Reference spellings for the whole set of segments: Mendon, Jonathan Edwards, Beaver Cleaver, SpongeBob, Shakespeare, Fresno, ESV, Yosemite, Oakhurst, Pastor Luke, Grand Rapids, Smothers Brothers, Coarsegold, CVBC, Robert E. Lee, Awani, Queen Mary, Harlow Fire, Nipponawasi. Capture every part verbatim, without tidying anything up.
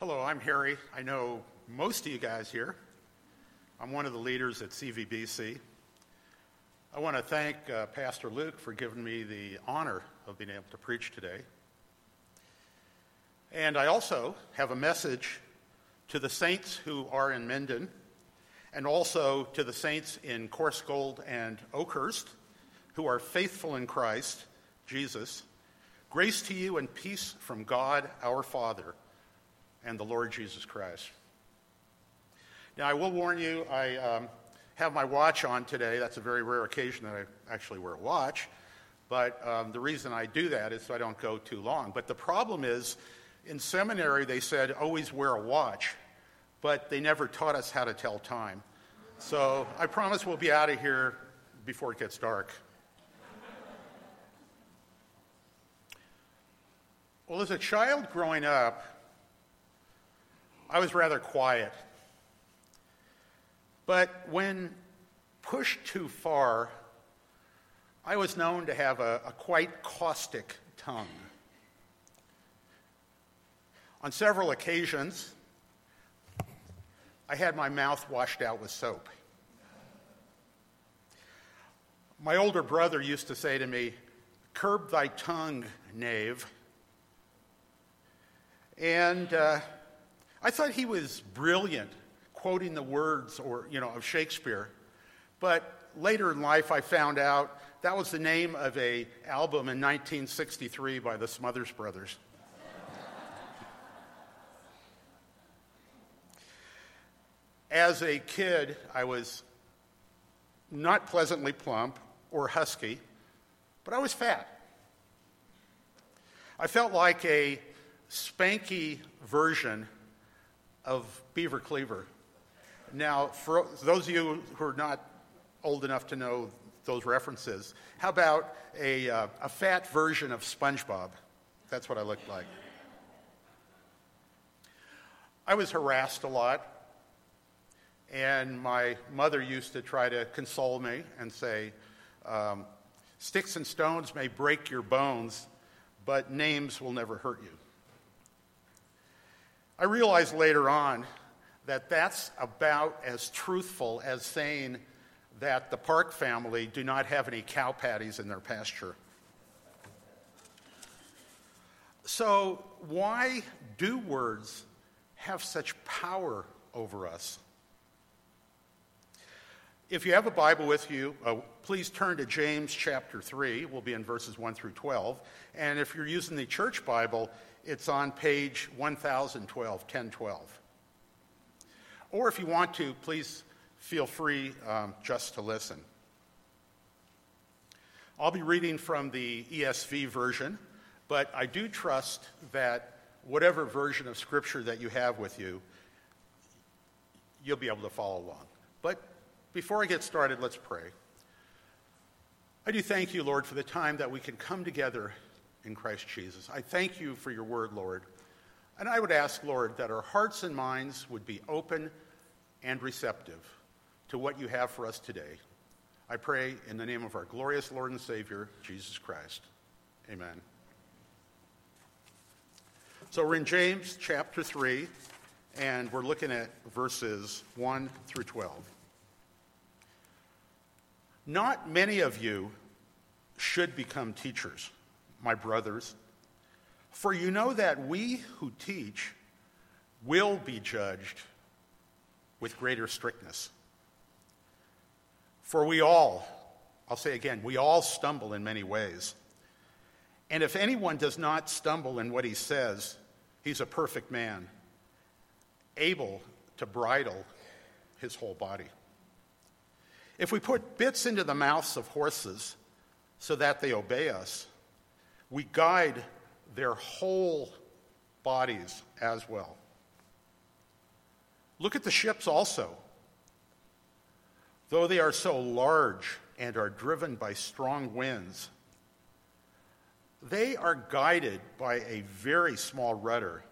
Hello, I'm Harry. I know most of you guys here. I'm one of the leaders at C V B C. I want to thank uh, Pastor Luke for giving me the honor of being able to preach today. And I also have a message to the saints who are in Mendon, and also to the saints in Coarsegold and Oakhurst, who are faithful in Christ Jesus. Grace to you and peace from God our Father and the Lord Jesus Christ. Now, I will warn you, I um, have my watch on today. That's a very rare occasion that I actually wear a watch. But um, the reason I do that is so I don't go too long. But the problem is, in seminary, they said, always wear a watch. But they never taught us how to tell time. So I promise we'll be out of here before it gets dark. Well, as a child growing up, I was rather quiet. But when pushed too far, I was known to have a, a quite caustic tongue. On several occasions, I had my mouth washed out with soap. My older brother used to say to me, "Curb thy tongue, knave." And uh, I thought he was brilliant, quoting the words or you know of Shakespeare. But later in life, I found out that was the name of an album in nineteen sixty-three by the Smothers Brothers. As a kid, I was not pleasantly plump or husky, but I was fat. I felt like a spanky version of Beaver Cleaver. Now, for those of you who are not old enough to know those references, how about a, uh, a fat version of SpongeBob? That's what I looked like. I was harassed a lot. And my mother used to try to console me and say, um, sticks and stones may break your bones, but names will never hurt you. I realized later on that that's about as truthful as saying that the Park family do not have any cow patties in their pasture. So why do words have such power over us? If you have a Bible with you, uh, please turn to James chapter three. We'll be in verses one through twelve. And if you're using the church Bible, it's on page ten twelve, ten twelve. Or if you want to, please feel free um, just to listen. I'll be reading from the E S V version, but I do trust that whatever version of Scripture that you have with you, you'll be able to follow along. But before I get started, let's pray. I do thank you, Lord, for the time that we can come together in Christ Jesus. I thank you for your word, Lord. And I would ask, Lord, that our hearts and minds would be open and receptive to what you have for us today. I pray in the name of our glorious Lord and Savior, Jesus Christ. Amen. So we're in James chapter three, and we're looking at verses one through twelve. Not many of you should become teachers, my brothers, for you know that we who teach will be judged with greater strictness. For we all, I'll say again, we all stumble in many ways. And if anyone does not stumble in what he says, he's a perfect man, able to bridle his whole body. If we put bits into the mouths of horses so that they obey us, we guide their whole bodies as well. Look at the ships also. Though they are so large and are driven by strong winds, they are guided by a very small rudder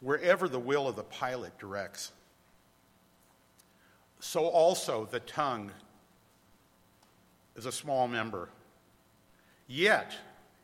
wherever the will of the pilot directs. So also the tongue is a small member, yet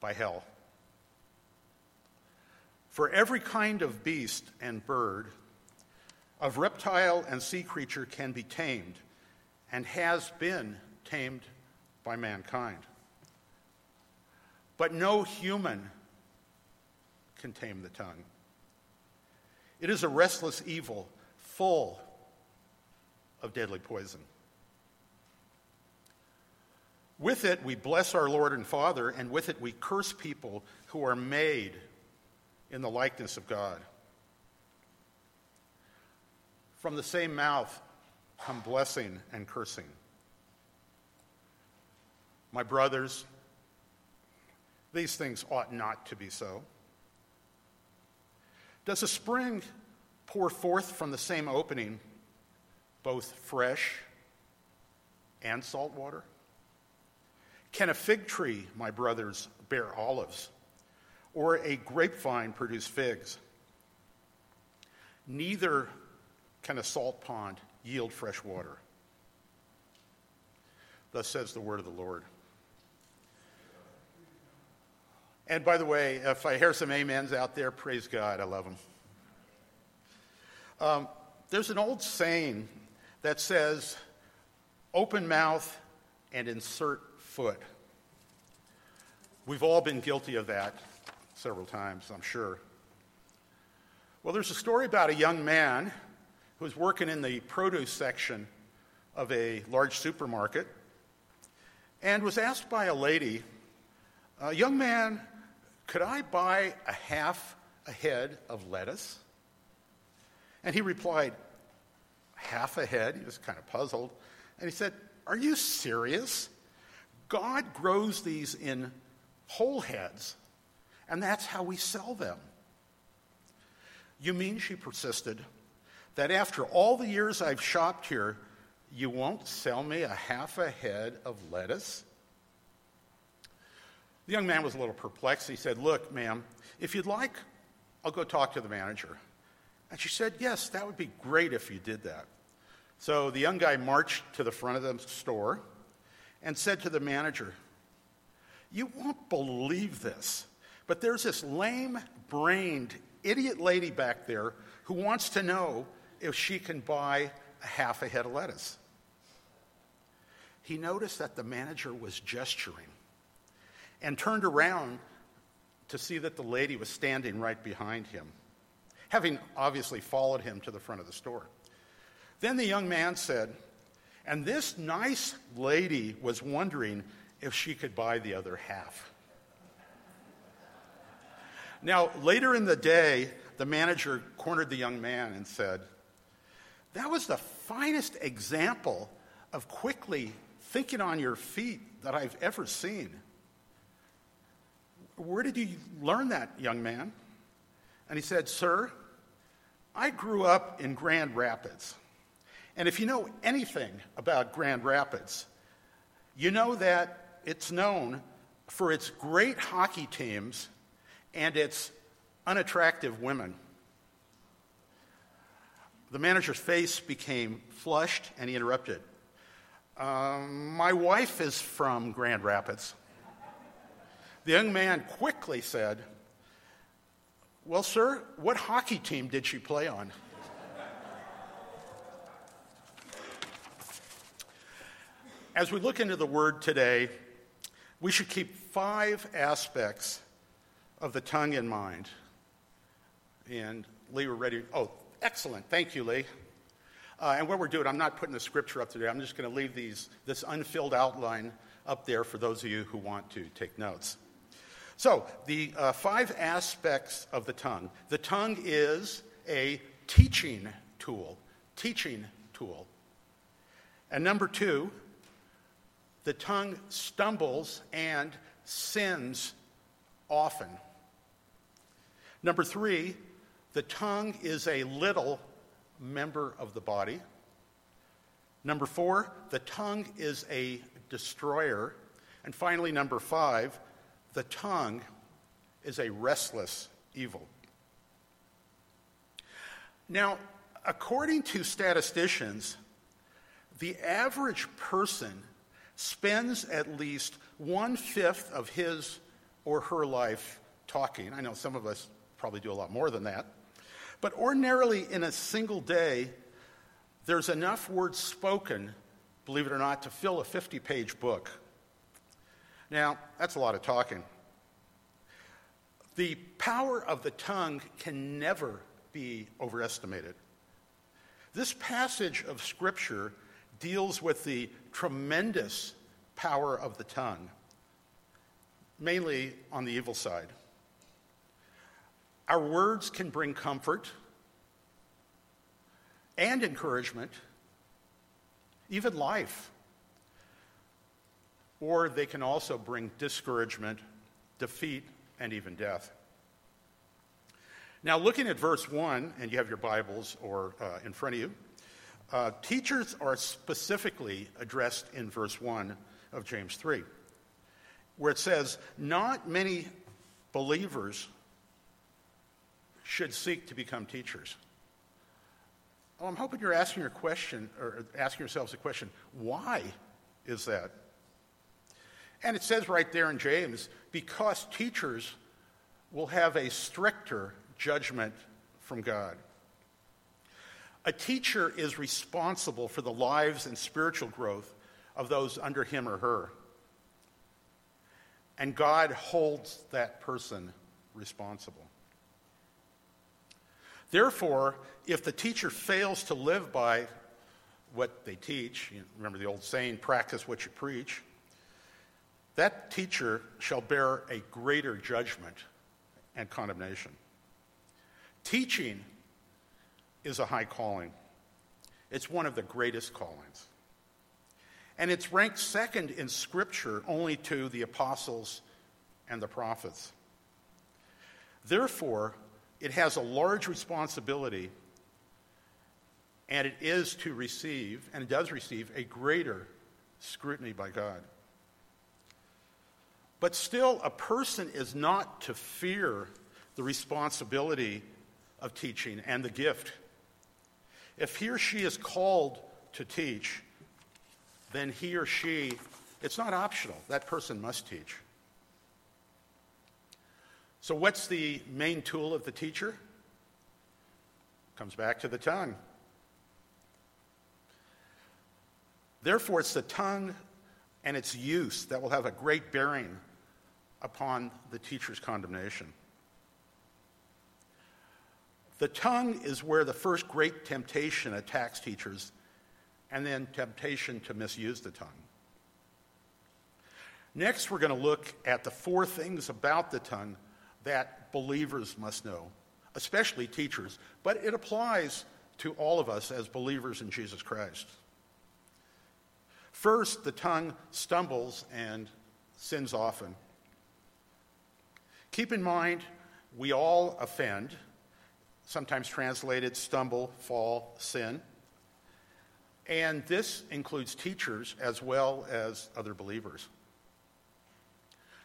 by hell. For every kind of beast and bird, of reptile and sea creature can be tamed, and has been tamed by mankind. But no human can tame the tongue. It is a restless evil, full of deadly poison. With it we bless our Lord and Father, and with it we curse people who are made in the likeness of God. From the same mouth come blessing and cursing. My brothers, these things ought not to be so. Does a spring pour forth from the same opening both fresh and salt water? Can a fig tree, my brothers, bear olives, or a grapevine produce figs? Neither can a salt pond yield fresh water. Thus says the word of the Lord. And by the way, if I hear some amens out there, praise God, I love them. Um, there's an old saying that says, open mouth and insert foot. We've all been guilty of that several times, I'm sure. Well, there's a story about a young man who was working in the produce section of a large supermarket and was asked by a lady, a young man, could I buy a half a head of lettuce? And he replied, half a head? He was kind of puzzled. And he said, are you serious? God grows these in whole heads, and that's how we sell them. You mean, she persisted, that after all the years I've shopped here, you won't sell me a half a head of lettuce? The young man was a little perplexed. He said, look, ma'am, if you'd like, I'll go talk to the manager. And she said, yes, that would be great if you did that. So the young guy marched to the front of the store and said to the manager, you won't believe this, but there's this lame-brained idiot lady back there who wants to know if she can buy a half a head of lettuce. He noticed that the manager was gesturing and turned around to see that the lady was standing right behind him, having obviously followed him to the front of the store. Then the young man said, and this nice lady was wondering if she could buy the other half. Now, later in the day, the manager cornered the young man and said, that was the finest example of quickly thinking on your feet that I've ever seen. Where did you learn that, young man? And he said, sir, I grew up in Grand Rapids. And if you know anything about Grand Rapids, you know that it's known for its great hockey teams and its unattractive women. The manager's face became flushed, and he interrupted. Um, my wife is from Grand Rapids. The young man quickly said, well, sir, what hockey team did she play on? As we look into the Word today, we should keep five aspects of the tongue in mind. And Lee, we're ready. Oh, excellent. Thank you, Lee. Uh, and what we're doing, I'm not putting the scripture up today. I'm just going to leave these this unfilled outline up there for those of you who want to take notes. So, the uh, five aspects of the tongue. The tongue is a teaching tool. Teaching tool. And number two, the tongue stumbles and sins often. Number three, the tongue is a little member of the body. Number four, the tongue is a destroyer. And finally, number five, the tongue is a restless evil. Now, according to statisticians, the average person spends at least one-fifth of his or her life talking. I know some of us probably do a lot more than that. But ordinarily, in a single day, there's enough words spoken, believe it or not, to fill a fifty-page book. Now, that's a lot of talking. The power of the tongue can never be overestimated. This passage of Scripture deals with the tremendous power of the tongue, mainly on the evil side. Our words can bring comfort and encouragement, even life, or they can also bring discouragement, defeat, and even death. Now, looking at verse one, and you have your Bibles or uh, in front of you, uh, teachers are specifically addressed in verse one of James three, where it says, not many believers should seek to become teachers. Well, I'm hoping you're asking your question or asking yourselves the question, why is that? And it says right there in James, because teachers will have a stricter judgment from God. A teacher is responsible for the lives and spiritual growth of those under him or her. And God holds that person responsible. Therefore, if the teacher fails to live by what they teach, you remember the old saying, practice what you preach, that teacher shall bear a greater judgment and condemnation. Teaching is a high calling. It's one of the greatest callings. And it's ranked second in Scripture only to the apostles and the prophets. Therefore, it has a large responsibility, and it is to receive, and it does receive, a greater scrutiny by God. But still, a person is not to fear the responsibility of teaching and the gift. If he or she is called to teach, then he or she, it's not optional. That person must teach. So what's the main tool of the teacher? Comes back to the tongue. Therefore, it's the tongue and its use that will have a great bearing upon the teacher's condemnation. The tongue is where the first great temptation attacks teachers, and then temptation to misuse the tongue. Next, we're going to look at the four things about the tongue that believers must know, especially teachers, but it applies to all of us as believers in Jesus Christ. First, the tongue stumbles and sins often. Keep in mind, we all offend, sometimes translated stumble, fall, sin, and this includes teachers as well as other believers.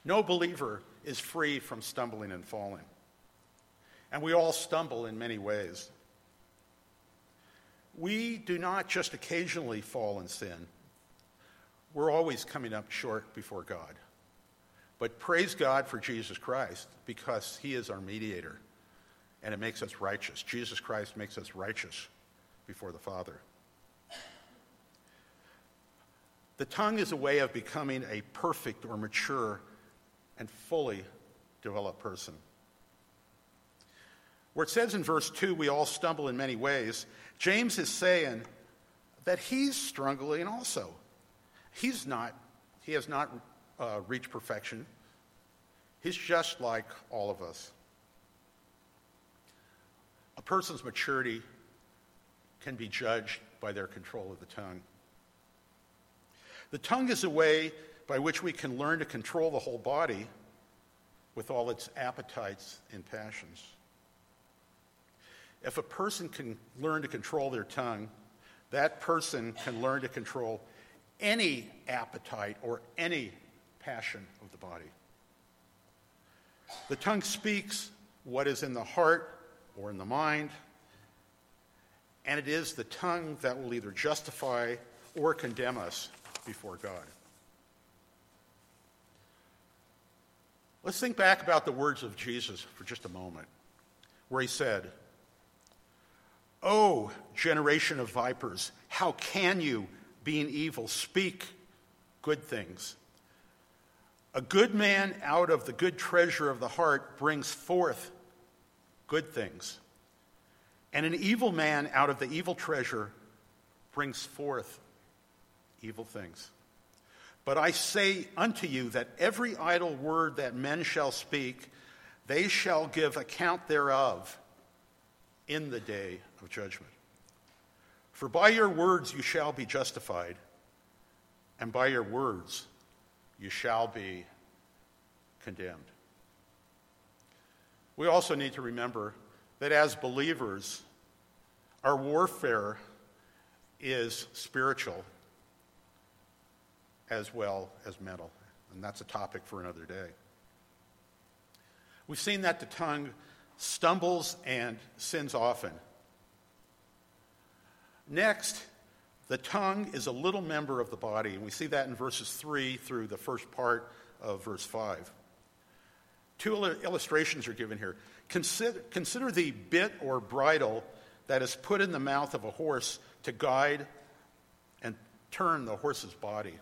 No believer is free from stumbling and falling. And we all stumble in many ways. We do not just occasionally fall in sin. We're always coming up short before God. But praise God for Jesus Christ, because he is our mediator, and it makes us righteous. Jesus Christ makes us righteous before the Father. The tongue is a way of becoming a perfect or mature and fully developed person. Where it says in verse two, we all stumble in many ways, James is saying that he's struggling also. He's not, he has not uh, reached perfection. He's just like all of us. A person's maturity can be judged by their control of the tongue. The tongue is a way by which we can learn to control the whole body with all its appetites and passions. If a person can learn to control their tongue, that person can learn to control any appetite or any passion of the body. The tongue speaks what is in the heart or in the mind, and it is the tongue that will either justify or condemn us before God. Let's think back about the words of Jesus for just a moment, where he said, "O generation of vipers, how can you, being evil, speak good things? A good man out of the good treasure of the heart brings forth good things, and an evil man out of the evil treasure brings forth evil things. But I say unto you that every idle word that men shall speak, they shall give account thereof in the day of judgment. For by your words you shall be justified, and by your words you shall be condemned." We also need to remember that as believers, our warfare is spiritual as well as mental. And that's a topic for another day. We've seen that the tongue stumbles and sins often. Next, the tongue is a little member of the body, and we see that in verses three through the first part of verse five. Two illustrations are given here. Consider, consider the bit or bridle that is put in the mouth of a horse to guide and turn the horse's body.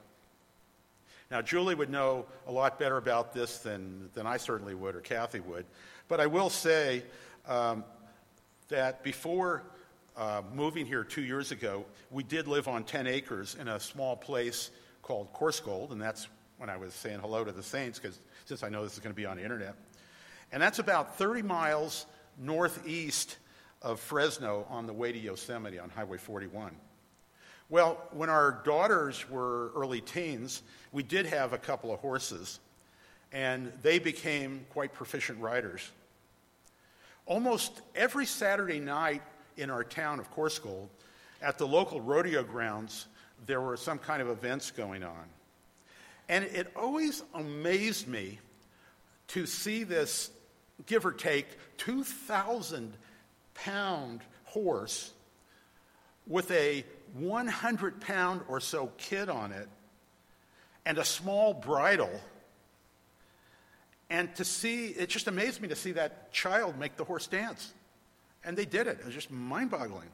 Now, Julie would know a lot better about this than, than I certainly would, or Kathy would. But I will say um, that before uh, moving here two years ago, we did live on ten acres in a small place called Coarsegold, and that's when I was saying hello to the saints, because since I know this is going to be on the internet. And that's about thirty miles northeast of Fresno on the way to Yosemite on Highway forty-one. Well, when our daughters were early teens, we did have a couple of horses, and they became quite proficient riders. Almost every Saturday night in our town of Coarsegold, at the local rodeo grounds, there were some kind of events going on. And it always amazed me to see this, give or take, two thousand pound horse with a one hundred pound or so kid on it and a small bridle. And to see, it just amazed me to see that child make the horse dance. And they did it. It was just mind-boggling.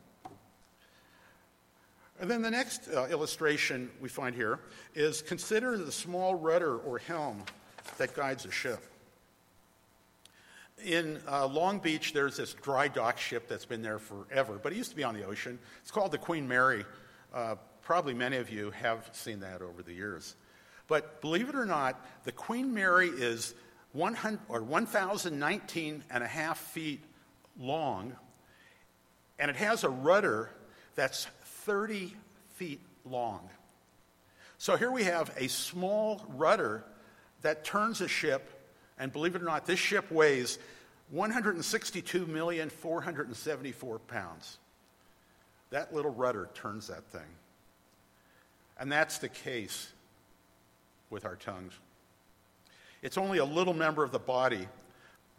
And then the next uh, illustration we find here is consider the small rudder or helm that guides a ship. In uh, Long Beach, there's this dry dock ship that's been there forever, but it used to be on the ocean. It's called the Queen Mary. Uh, probably many of you have seen that over the years. But believe it or not, the Queen Mary is one thousand nineteen and a half feet long, and it has a rudder that's thirty feet long. So here we have a small rudder that turns a ship. And believe it or not, this ship weighs one hundred sixty-two million, four hundred seventy-four pounds. That little rudder turns that thing. And that's the case with our tongues. It's only a little member of the body,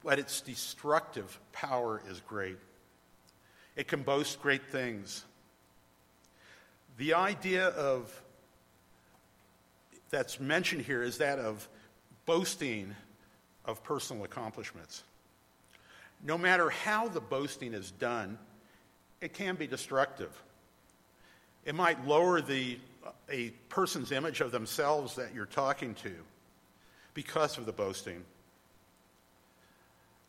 but its destructive power is great. It can boast great things. The idea of that's mentioned here is that of boasting of personal accomplishments. No matter how the boasting is done, it can be destructive. It might lower the a person's image of themselves that you're talking to because of the boasting.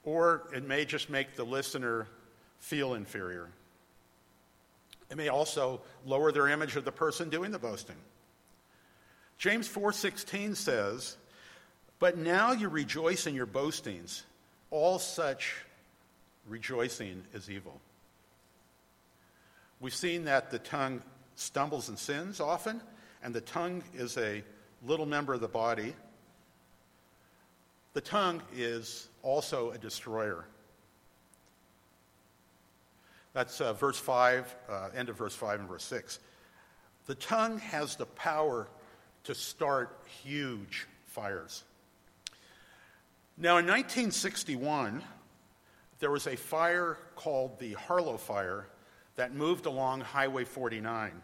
Or it may just make the listener feel inferior. It may also lower their image of the person doing the boasting. James four sixteen says, "But now you rejoice in your boastings. All such rejoicing is evil." We've seen that the tongue stumbles and sins often, and the tongue is a little member of the body. The tongue is also a destroyer. That's uh, verse five, uh, end of verse five and verse six. The tongue has the power to start huge fires. Now, in nineteen sixty-one, there was a fire called the Harlow Fire that moved along Highway forty-nine.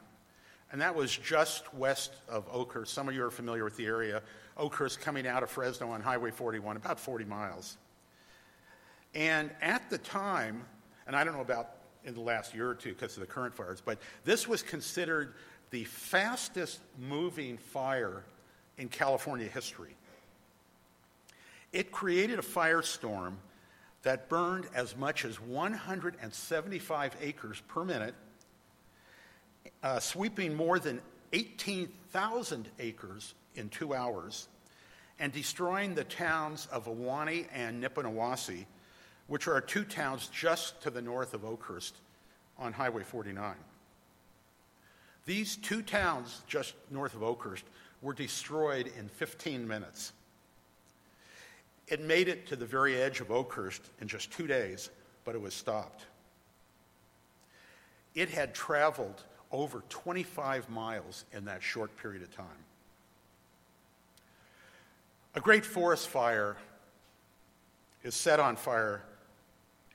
And that was just west of Oakhurst. Some of you are familiar with the area. Oakhurst coming out of Fresno on Highway forty-one, about forty miles. And at the time, and I don't know about in the last year or two because of the current fires, but this was considered the fastest moving fire in California history. It created a firestorm that burned as much as one hundred seventy-five acres per minute, uh, sweeping more than eighteen thousand acres in two hours, and destroying the towns of Awani and Nipponawasi, which are two towns just to the north of Oakhurst on Highway forty-nine. These two towns just north of Oakhurst were destroyed in fifteen minutes. It made it to the very edge of Oakhurst in just two days, but it was stopped. It had traveled over twenty-five miles in that short period of time. A great forest fire is set on fire,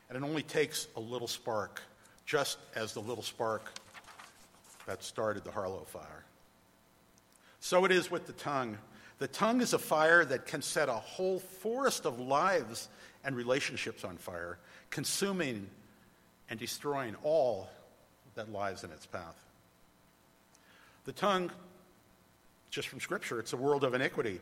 and it only takes a little spark, just as the little spark that started the Harlow Fire. So it is with the tongue. The tongue is a fire that can set a whole forest of lives and relationships on fire, consuming and destroying all that lies in its path. The tongue, just from Scripture, it's a world of iniquity.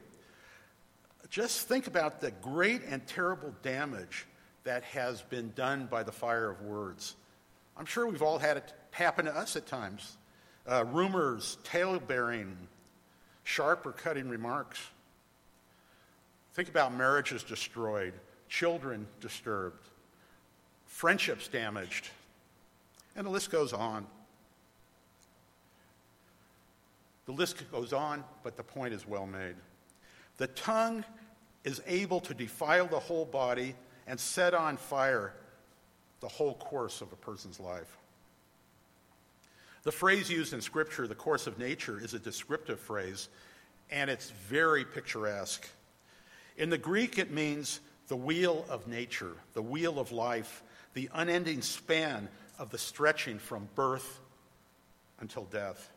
Just think about the great and terrible damage that has been done by the fire of words. I'm sure we've all had it happen to us at times. Uh, rumors, tale-bearing, sharp or cutting remarks. Think about marriages destroyed, children disturbed, friendships damaged, and the list goes on. The list goes on, but the point is well made. The tongue is able to defile the whole body and set on fire the whole course of a person's life. The phrase used in Scripture, the course of nature, is a descriptive phrase, and it's very picturesque. In the Greek, it means the wheel of nature, the wheel of life, the unending span of the stretching from birth until death.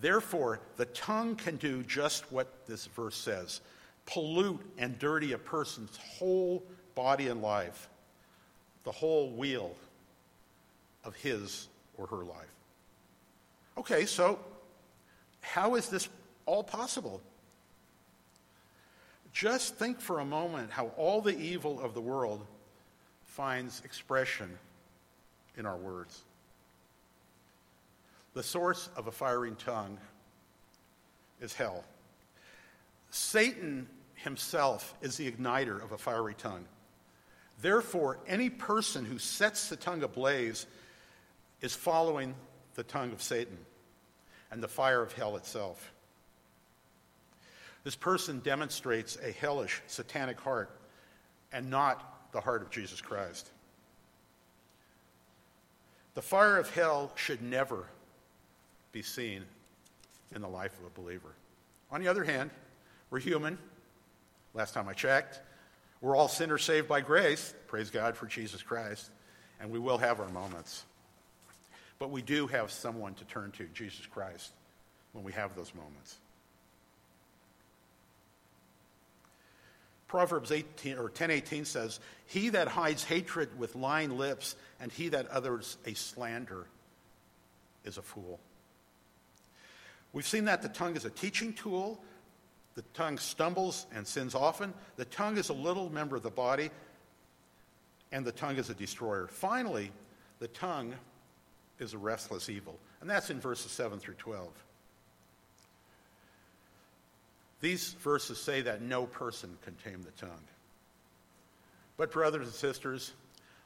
Therefore, the tongue can do just what this verse says, pollute and dirty a person's whole body and life, the whole wheel of his or her life. Okay, so how is this all possible? Just think for a moment how all the evil of the world finds expression in our words. The source of a firing tongue is hell. Satan himself is the igniter of a fiery tongue. Therefore, any person who sets the tongue ablaze is following the tongue of Satan and the fire of hell itself. This person demonstrates a hellish, satanic heart and not the heart of Jesus Christ. The fire of hell should never be seen in the life of a believer. On the other hand, we're human. Last time I checked, we're all sinners saved by grace. Praise God for Jesus Christ. And we will have our moments. But we do have someone to turn to, Jesus Christ, when we have those moments. Proverbs eighteen or ten eighteen says, "He that hides hatred with lying lips, and he that utters a slander is a fool." We've seen that the tongue is a teaching tool. The tongue stumbles and sins often. The tongue is a little member of the body, and the tongue is a destroyer. Finally, the tongue is a restless evil. And that's in verses seven through twelve. These verses say that no person can tame the tongue. But brothers and sisters,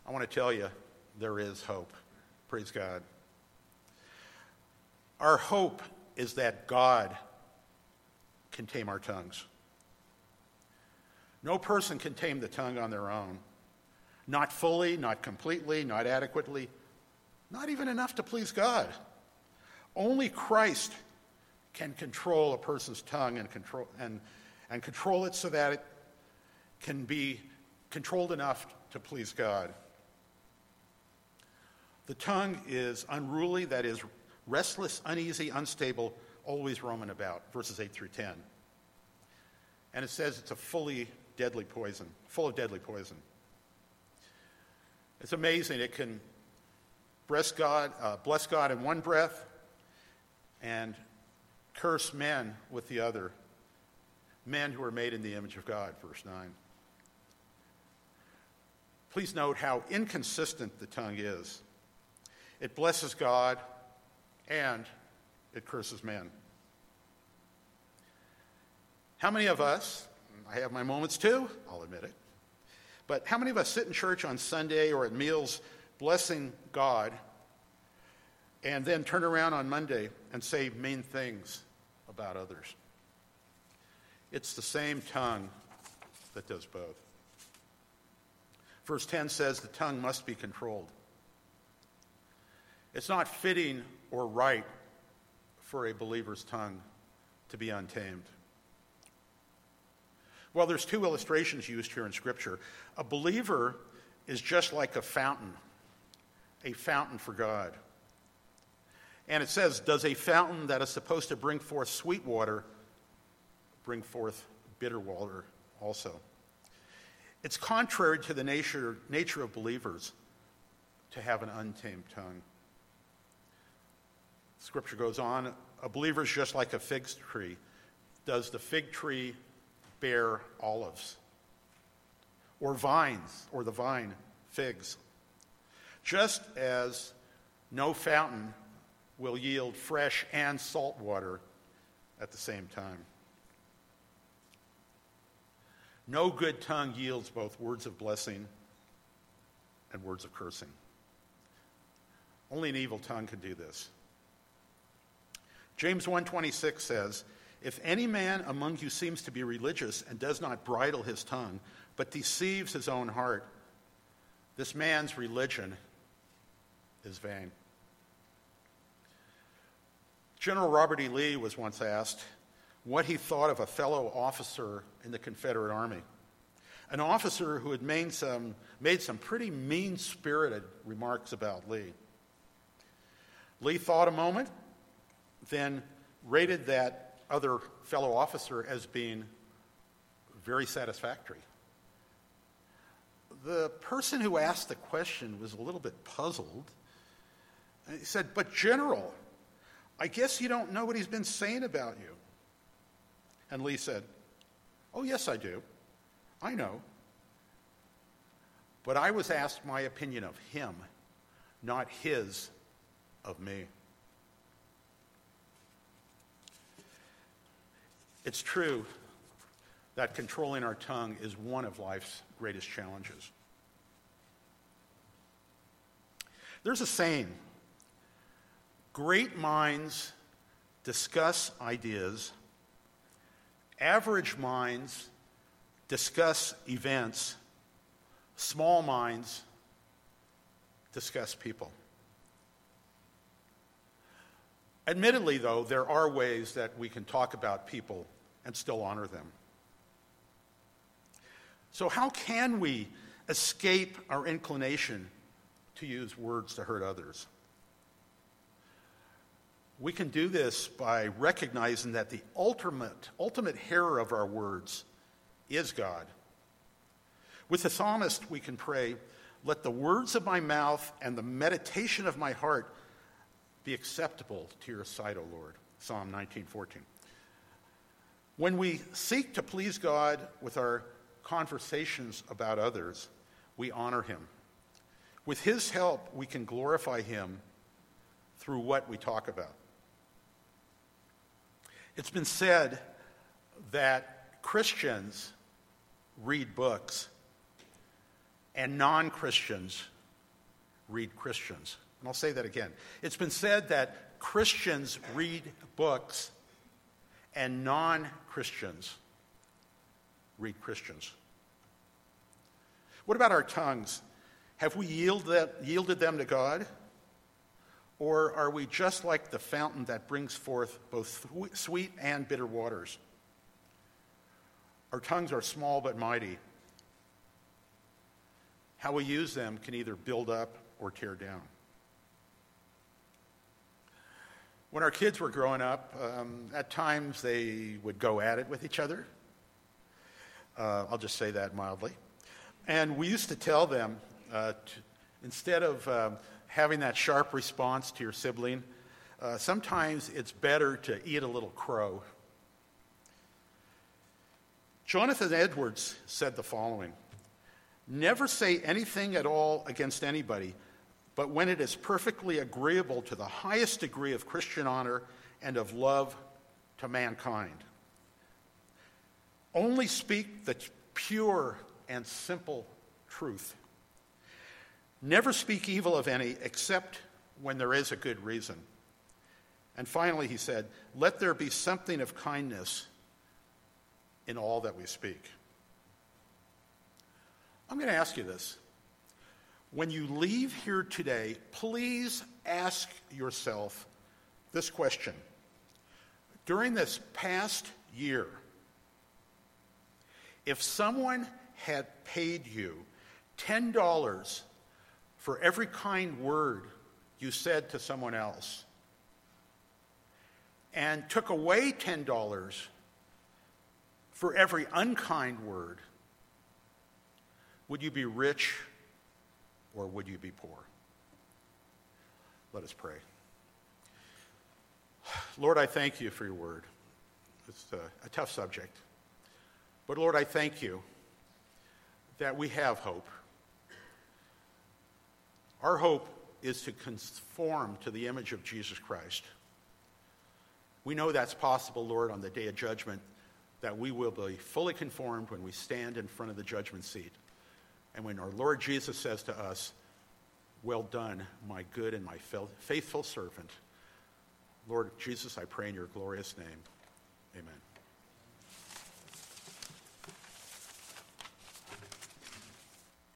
I want to tell you, there is hope. Praise God. Our hope is that God can tame our tongues. No person can tame the tongue on their own. Not fully, not completely, not adequately, not even enough to please God. Only Christ can control a person's tongue and control and and control it so that it can be controlled enough to please God. The tongue is unruly, that is, restless, uneasy, unstable, always roaming about, verses eight through ten. And it says it's a fully deadly poison, full of deadly poison. It's amazing. It can bless God, uh, bless God in one breath and curse men with the other. Men who are made in the image of God, verse nine. Please note how inconsistent the tongue is. It blesses God and it curses men. How many of us, I have my moments too, I'll admit it, but how many of us sit in church on Sunday or at meals blessing God and then turn around on Monday and say mean things about others? It's the same tongue that does both. Verse ten says the tongue must be controlled. It's not fitting or right for a believer's tongue to be untamed. Well, there's two illustrations used here in Scripture. A believer is just like a fountain, a fountain for God. And it says, does a fountain that is supposed to bring forth sweet water bring forth bitter water also? It's contrary to the nature, nature of believers to have an untamed tongue. Scripture goes on, a believer is just like a fig tree. Does the fig tree bear olives? Or vines, or the vine, figs? Just as no fountain will yield fresh and salt water at the same time. No good tongue yields both words of blessing and words of cursing. Only an evil tongue can do this. James one twenty-six says, if any man among you seems to be religious and does not bridle his tongue, but deceives his own heart, this man's religion is vain. General Robert E. Lee was once asked what he thought of a fellow officer in the Confederate Army, an officer who had made some, made some pretty mean-spirited remarks about Lee. Lee thought a moment, then rated that other fellow officer as being very satisfactory. The person who asked the question was a little bit puzzled. He said, but General, I guess you don't know what he's been saying about you. And Lee said, oh, yes, I do. I know. But I was asked my opinion of him, not his of me. It's true that controlling our tongue is one of life's greatest challenges. There's a saying, great minds discuss ideas, average minds discuss events, small minds discuss people. Admittedly, though, there are ways that we can talk about people and still honor them. So how can we escape our inclination to use words to hurt others? We can do this by recognizing that the ultimate, ultimate hearer of our words is God. With the psalmist, we can pray, let the words of my mouth and the meditation of my heart be acceptable to your sight, O Lord. Psalm nineteen fourteen. When we seek to please God with our conversations about others, we honor him. With his help, we can glorify him through what we talk about. It's been said that Christians read books and non-Christians read Christians. And I'll say that again. It's been said that Christians read books and non-Christians read Christians. What about our tongues? Have we yielded, that, yielded them to God? Or are we just like the fountain that brings forth both sweet and bitter waters? Our tongues are small but mighty. How we use them can either build up or tear down. When our kids were growing up, um, at times they would go at it with each other. Uh, I'll just say that mildly. And we used to tell them, uh, to, instead of um, having that sharp response to your sibling, uh, sometimes it's better to eat a little crow. Jonathan Edwards said the following: "Never say anything at all against anybody, but when it is perfectly agreeable to the highest degree of Christian honor and of love to mankind. Only speak the pure and simple truth. Never speak evil of any except when there is a good reason." And finally he said, "Let there be something of kindness in all that we speak." I'm going to ask you this. When you leave here today, please ask yourself this question. During this past year, if someone had paid you ten dollars for every kind word you said to someone else and took away ten dollars for every unkind word, would you be rich or would you be poor? Let us pray. Lord, I thank you for your word. It's a, a tough subject. But Lord, I thank you that we have hope. Our hope is to conform to the image of Jesus Christ. We know that's possible, Lord, on the day of judgment, that we will be fully conformed when we stand in front of the judgment seat. And when our Lord Jesus says to us, "Well done, my good and my faithful servant." Lord Jesus, I pray in your glorious name. Amen.